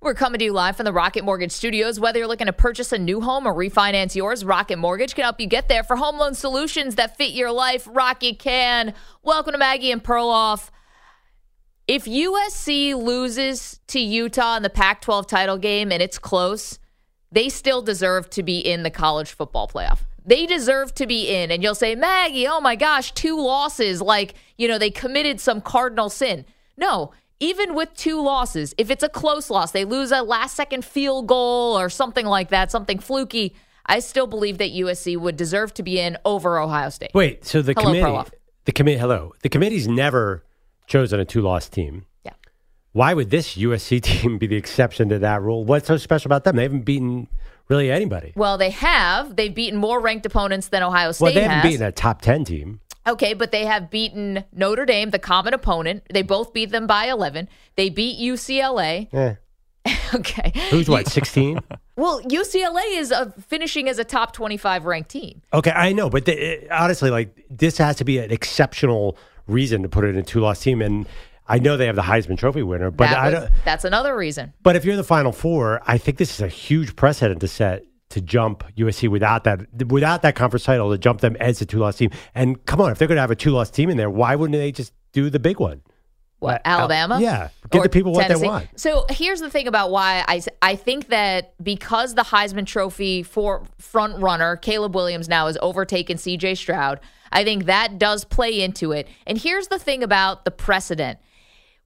We're coming to you live from the Rocket Mortgage Studios. Whether you're looking to purchase a new home or refinance yours, Rocket Mortgage can help you get there. For home loan solutions that fit your life, Rocket can. Welcome to Maggie and Perloff. If USC loses to Utah in the Pac-12 title game and it's close, they still deserve to be in the college football playoff. They deserve to be in. And you'll say, Maggie, oh my gosh, 2 losses. Like, you know, they committed some cardinal sin. No. Even with 2 losses, if it's a close loss, they lose a last-second field goal or something like that, something fluky, I still believe that USC would deserve to be in over Ohio State. Wait, so the committee's never chosen a 2-loss team. Yeah. Why would this USC team be the exception to that rule? What's so special about them? They haven't beaten really anybody. Well, they have. They've beaten more ranked opponents than Ohio State has. Well, they haven't beaten a top 10 team. Okay, but they have beaten Notre Dame, the common opponent. They both beat them by 11. They beat UCLA. Yeah. Okay. Who's what, 16? Well, UCLA is finishing as a top 25 ranked team. Okay, I know, but honestly, like, this has to be an exceptional reason to put it in a 2-loss team, and I know they have the Heisman Trophy winner, but that's another reason. But if you're in the Final Four, I think this is a huge precedent to set. To jump USC without that conference title, to jump them as a 2-loss team. And come on, if they're going to have a 2-loss team in there, why wouldn't they just do the big one? What, Alabama? Yeah, give the people what they want. So here's the thing about why I think that because the Heisman Trophy for front runner Caleb Williams now has overtaken CJ Stroud, I think that does play into it. And here's the thing about the precedent.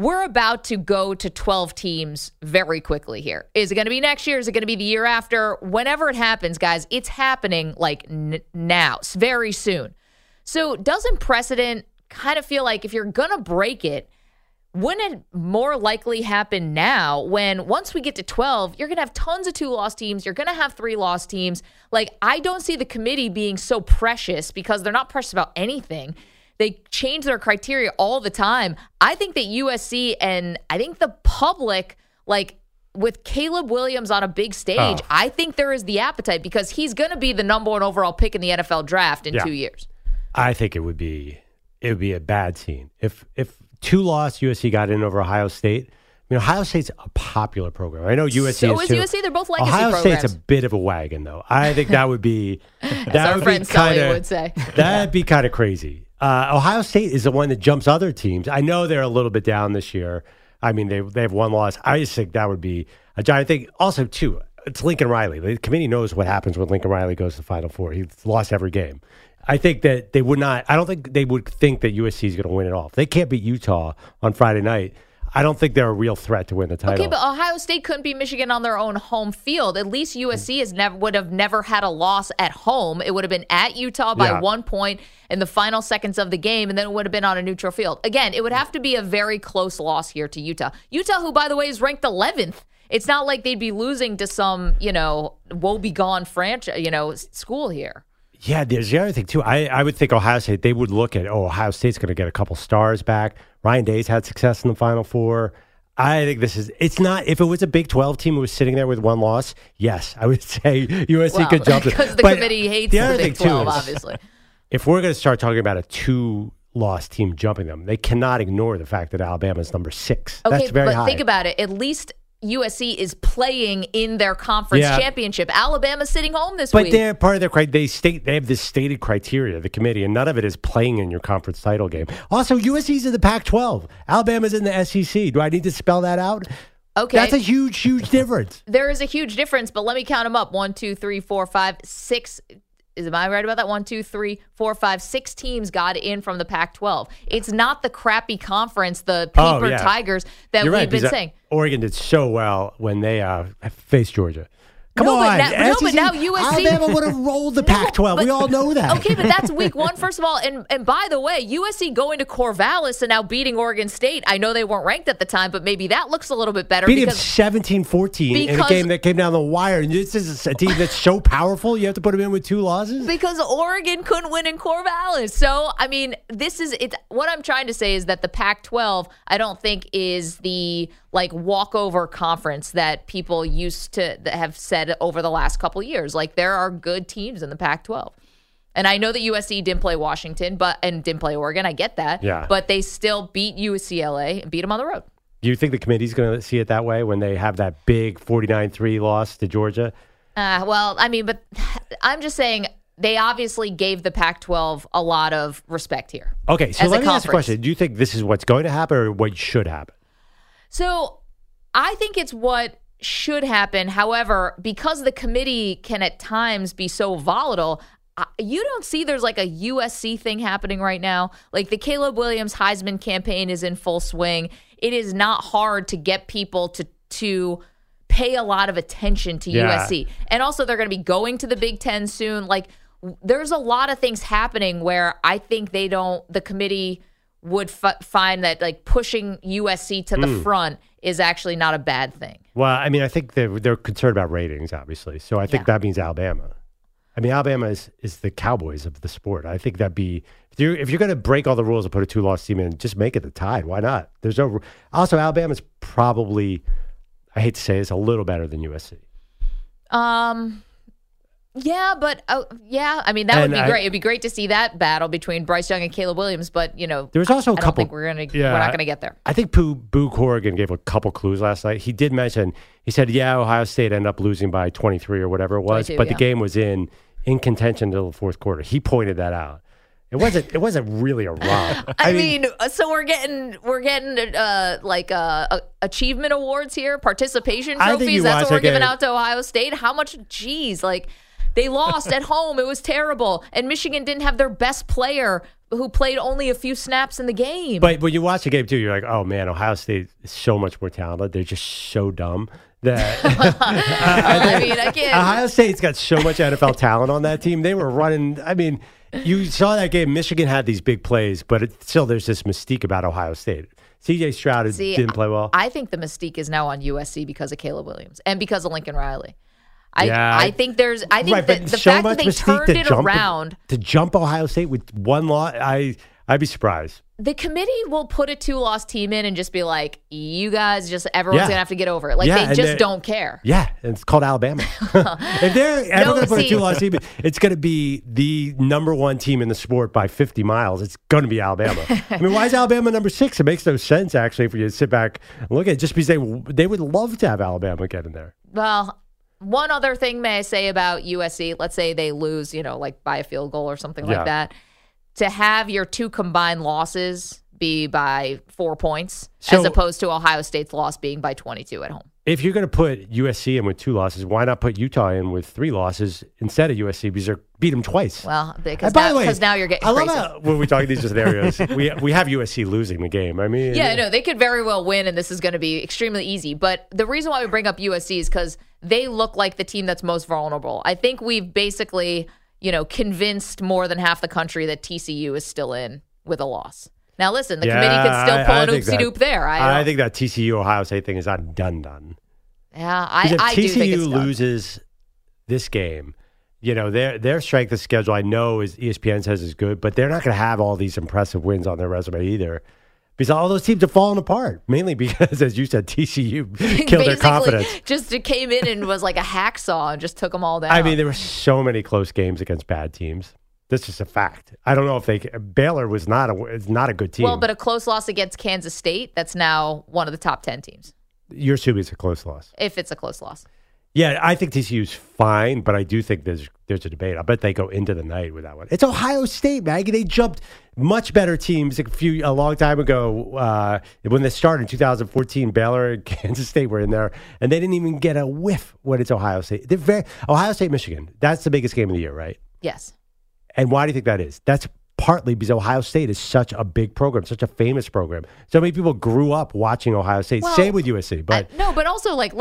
We're about to go to 12 teams very quickly here. Is it going to be next year? Is it going to be the year after? Whenever it happens, guys, it's happening like now, very soon. So doesn't precedent kind of feel like if you're going to break it, wouldn't it more likely happen now when once we get to 12, you're going to have tons of 2-loss teams. You're going to have 3-loss teams. Like, I don't see the committee being so precious because they're not precious about anything. They change their criteria all the time. I think that USC and I think the public, like with Caleb Williams on a big stage, I think there is the appetite because he's going to be the number 1 overall pick in the NFL draft in 2 years. I think it would be a bad scene if 2-loss USC got in over Ohio State. I mean, Ohio State's a popular program. I know USC USC. They're both legacy programs. Ohio State's a bit of a wagon, though. I think that would be that'd be kind of crazy. Ohio State is the one that jumps other teams. I know they're a little bit down this year. I mean, they have 1 loss. I just think that would be a giant thing. Also, too, it's Lincoln Riley. The committee knows what happens when Lincoln Riley goes to the Final Four. He's lost every game. I think that they would not. I don't think they would think that USC is going to win it all. They can't beat Utah on Friday night. I don't think they're a real threat to win the title. Okay, but Ohio State couldn't beat Michigan on their own home field. At least USC would have never had a loss at home. It would have been at Utah by 1 point in the final seconds of the game, and then it would have been on a neutral field. Again, it would have to be a very close loss here to Utah. Utah, who, by the way, is ranked 11th. It's not like they'd be losing to some, woe-begone franchise, school here. Yeah, there's the other thing, too. I would think Ohio State, they would look at, Ohio State's going to get a couple stars back. Ryan Day's had success in the Final Four. I think it's not, if it was a Big 12 team who was sitting there with 1 loss, yes, I would say USC could jump. Because the committee hates the Big 12, obviously. If we're going to start talking about a 2-loss team jumping them, they cannot ignore the fact that Alabama's number 6. Okay, that's very high. Think about it. At least USC is playing in their conference championship. Alabama's sitting home this week. But they're part of their they have this stated criteria, the committee, and none of it is playing in your conference title game. Also, USC's in the Pac-12. Alabama's in the SEC. Do I need to spell that out? Okay. That's a huge, huge difference. There is a huge difference, but let me count them up. 1, 2, 3, 4, 5, 6. Am I right about that? 1, 2, 3, 4, 5, 6 teams got in from the Pac-12. It's not the crappy conference, the paper Tigers that we've been saying. Oregon did so well when they faced Georgia. Come on. But now USC. Alabama would have rolled the Pac-12. We all know that. Okay, but that's week 1, first of all. And by the way, USC going to Corvallis and now beating Oregon State. I know they weren't ranked at the time, but maybe that looks a little bit better. Beating them 17-14 in a game that came down the wire. And this is a team that's so powerful, you have to put them in with 2 losses? Because Oregon couldn't win in Corvallis. So, I mean, what I'm trying to say is that the Pac-12, I don't think is the walkover conference that people used to have said over the last couple of years. Like, there are good teams in the Pac-12. And I know that USC didn't play Washington and didn't play Oregon. I get that. Yeah. But they still beat UCLA and beat them on the road. Do you think the committee's going to see it that way when they have that big 49-3 loss to Georgia? Well, I mean, but I'm just saying they obviously gave the Pac-12 a lot of respect here. Okay, so let me ask a question. Do you think this is what's going to happen or what should happen? So I think it's what should happen. However, because the committee can at times be so volatile, you don't see there's like a USC thing happening right now. Like the Caleb Williams Heisman campaign is in full swing. It is not hard to get people to pay a lot of attention to USC. And also they're going to be going to the Big Ten soon. Like there's a lot of things happening where I think they don't, the committee would find that like pushing USC to the front is actually not a bad thing. Well, I mean, I think they're concerned about ratings, obviously. So I think that means Alabama. I mean, Alabama is the Cowboys of the sport. I think that'd be if you're going to break all the rules and put a two-loss team in, just make it the Tide. Why not? There's no. Also, Alabama's probably, I hate to say, it's a little better than USC. Yeah, but yeah, I mean that would be great. It'd be great to see that battle between Bryce Young and Caleb Williams. But you know, there's also I couple. Don't think we're not gonna get there. I think Boo Corrigan gave a couple clues last night. He did mention. He said, "Yeah, Ohio State ended up losing by 23 or whatever it was, but the game was in contention until the fourth quarter." He pointed that out. It wasn't really a romp. I mean, so we're getting like achievement awards here, participation trophies. That's what we're giving out to Ohio State. How much? Geez, like. They lost at home. It was terrible. And Michigan didn't have their best player who played only a few snaps in the game. But when you watch the game, too, you're like, oh, man, Ohio State is so much more talented. They're just so dumb. That Ohio State's got so much NFL talent on that team. They were running. I mean, you saw that game. Michigan had these big plays, but still there's this mystique about Ohio State. CJ Stroud didn't play well. I think the mystique is now on USC because of Caleb Williams and because of Lincoln Riley. I think the fact that they turned it around to jump Ohio State with one loss, I'd be surprised. The committee will put a two-loss team in and just be like, "You guys, everyone's gonna have to get over it." Like they just don't care. Yeah, and it's called Alabama. If they're ever gonna put a two-loss team in, it's gonna be the number one team in the sport by 50 miles. It's gonna be Alabama. I mean, why is Alabama number 6? It makes no sense actually if you sit back and look at it. Just because they would love to have Alabama get in there. Well. One other thing may I say about USC, let's say they lose, you know, like by a field goal or something like that, to have your two combined losses be by 4 points as opposed to Ohio State's loss being by 22 at home. If you're going to put USC in with 2 losses, why not put Utah in with 3 losses instead of USC because they beat them twice? Well, because now you're getting crazy. I love how when we're talking these scenarios, we have USC losing the game. I mean, yeah, no, they could very well win, and this is going to be extremely easy. But the reason why we bring up USC is because they look like the team that's most vulnerable. I think we've basically, you know, convinced more than half the country that TCU is still in with a loss. Now, listen, the committee can still pull an oopsie-doop there. I think that TCU-Ohio State thing is not done. Yeah, I do think it's done. If TCU loses this game, you know, their strength of schedule, I know, is ESPN says is good, but they're not going to have all these impressive wins on their resume either. Because all those teams have fallen apart, mainly because, as you said, TCU killed their confidence. Just came in and was like a hacksaw and just took them all down. I mean, there were so many close games against bad teams. This is a fact. I don't know if Baylor was not a good team. Well, but a close loss against Kansas State, that's now one of the top 10 teams. You're assuming it's a close loss. If it's a close loss. Yeah, I think TCU's fine, but I do think there's a debate. I bet they go into the night with that one. It's Ohio State, Maggie. They jumped much better teams a long time ago when they started in 2014. Baylor and Kansas State were in there, and they didn't even get a whiff when it's Ohio State. Ohio State, Michigan. That's the biggest game of the year, right? Yes. And why do you think that is? That's partly because Ohio State is such a big program, such a famous program. So many people grew up watching Ohio State. Well, same with USC. But no, but also, like,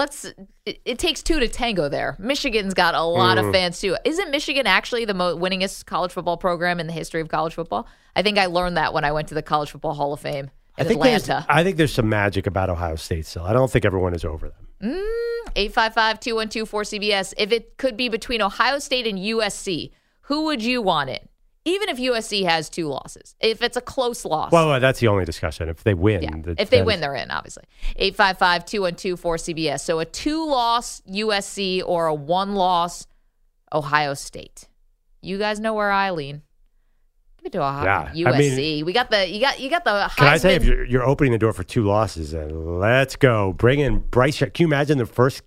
it takes two to tango there. Michigan's got a lot of fans, too. Isn't Michigan actually the winningest college football program in the history of college football? I think I learned that when I went to the College Football Hall of Fame in Atlanta. I think there's some magic about Ohio State still. I don't think everyone is over them. 855-212-4CBS. If it could be between Ohio State and USC, who would you want it? Even if USC has 2 losses, if it's a close loss. Well, that's the only discussion. If they win. Yeah. They're in, obviously. 855-212-4CBS. So a 2-loss USC or a 1-loss Ohio State. You guys know where I lean. We do USC. I mean, we got the you got the Heisman. Can I say, if you're opening the door for two losses, and let's go bring in Bryce. Can you imagine the first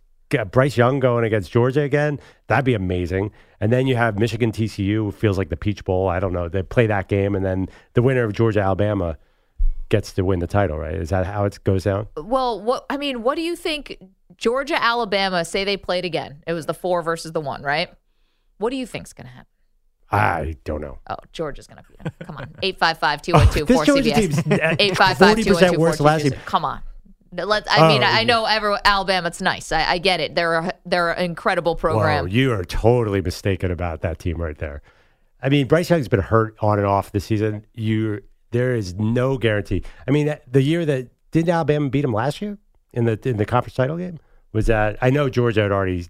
Bryce Young going against Georgia again? That'd be amazing. And then you have Michigan TCU, who feels like the Peach Bowl. I don't know. They play that game, and then the winner of Georgia Alabama gets to win the title, right? Is that how it goes down? Well, what do you think? Georgia Alabama, say they played again. It was the 4 versus the 1, right? What do you think's going to happen? I don't know. Oh, Georgia's going to beat him. Come on. 855-212-4CBS. 855-212-4CBS. Come on. I know Alabama, it's nice. I get it. They're an incredible program. Whoa, you are totally mistaken about that team right there. I mean, Bryce Young's been hurt on and off this season. There is no guarantee. I mean, the year that did Alabama beat him last year in the conference title game was that I know Georgia had already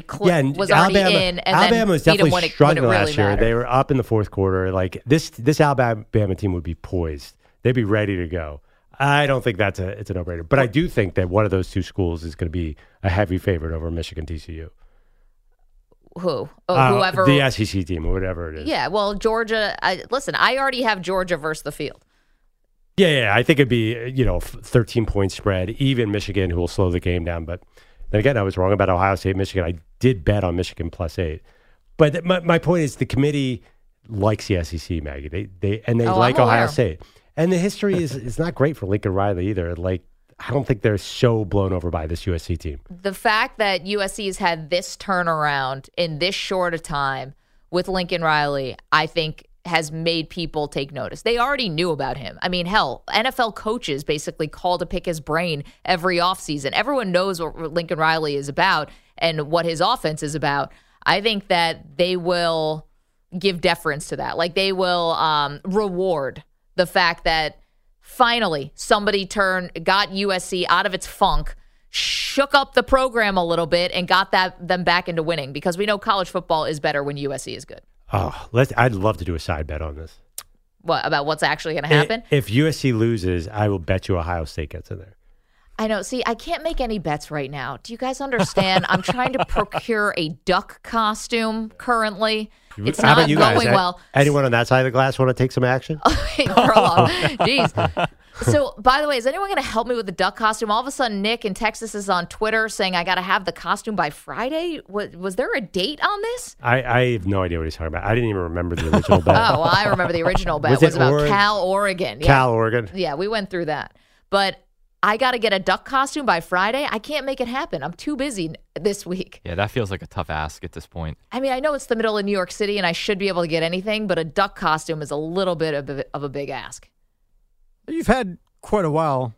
clipped, was Alabama, already in, and Alabama was definitely struggling last year. They were up in the fourth quarter. Like this Alabama team would be poised. They'd be ready to go. I don't think it's a no-brainer. But I do think that one of those two schools is going to be a heavy favorite over Michigan TCU. Who? Whoever. The SEC team or whatever it is. Yeah, well, Georgia. I already have Georgia versus the field. Yeah, I think it'd be 13-point spread. Even Michigan, who will slow the game down, but. And again, I was wrong about Ohio State, Michigan. I did bet on Michigan +8. But my point is the committee likes the SEC, Maggie. They like Ohio State. And the history is not great for Lincoln Riley either. Like, I don't think they're so blown over by this USC team. The fact that USC has had this turnaround in this short a time with Lincoln Riley, I think has made people take notice. They already knew about him. I mean, hell, NFL coaches basically call to pick his brain every offseason. Everyone knows what Lincoln Riley is about and what his offense is about. I think that they will give deference to that. Like, they will reward the fact that finally somebody got USC out of its funk, shook up the program a little bit, and got them back into winning, because we know college football is better when USC is good. Oh, I'd love to do a side bet on this. What about what's actually going to happen? If USC loses, I will bet you Ohio State gets in there. I know. See, I can't make any bets right now. Do you guys understand? I'm trying to procure a duck costume currently. It's not going well. Anyone on that side of the glass want to take some action? Jeez. So, by the way, is anyone going to help me with the duck costume? All of a sudden, Nick in Texas is on Twitter saying, I got to have the costume by Friday. Was there a date on this? I have no idea what he's talking about. I didn't even remember the original bet. Oh, well, I remember the original bet. It was about Cal, Oregon. Yeah. Cal, Oregon. Yeah, we went through that. But I got to get a duck costume by Friday. I can't make it happen. I'm too busy this week. Yeah, that feels like a tough ask at this point. I mean, I know it's the middle of New York City and I should be able to get anything, but a duck costume is a little bit of a big ask. You've had quite a while.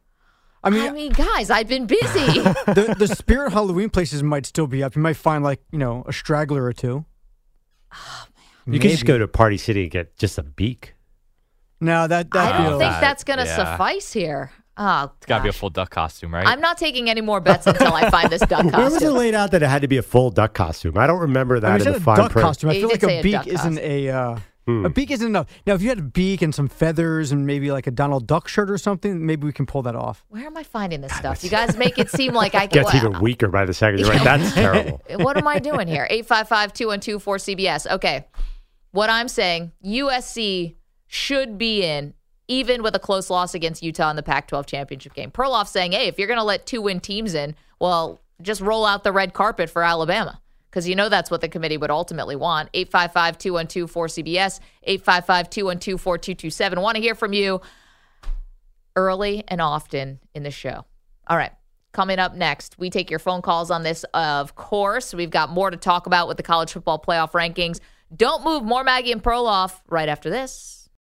I mean, guys, I've been busy. the Spirit Halloween places might still be up. You might find, a straggler or two. Oh, man. You can just go to Party City and get just a beak. No, I don't think that's going to suffice here. Oh, it's got to be a full duck costume, right? I'm not taking any more bets until I find this duck costume. Where was it laid out that it had to be a full duck costume? I don't remember that in the fine print. Costume. I feel like a beak isn't a... A beak isn't enough. Now, if you had a beak and some feathers and maybe a Donald Duck shirt or something, maybe we can pull that off. Where am I finding this stuff? You guys make it seem like I can. Gets even weaker by the second. You're right. That's terrible. What am I doing here? 855-212-4CBS. Okay. What I'm saying, USC should be in, even with a close loss against Utah in the Pac-12 championship game. Perloff saying, hey, if you're going to let two win teams in, well, just roll out the red carpet for Alabama. Because that's what the committee would ultimately want. 855-212-4CBS, 855-212-4227. Want to hear from you early and often in the show. All right, coming up next, we take your phone calls on this, of course. We've got more to talk about with the college football playoff rankings. Don't move. More Maggie and Perloff right after this.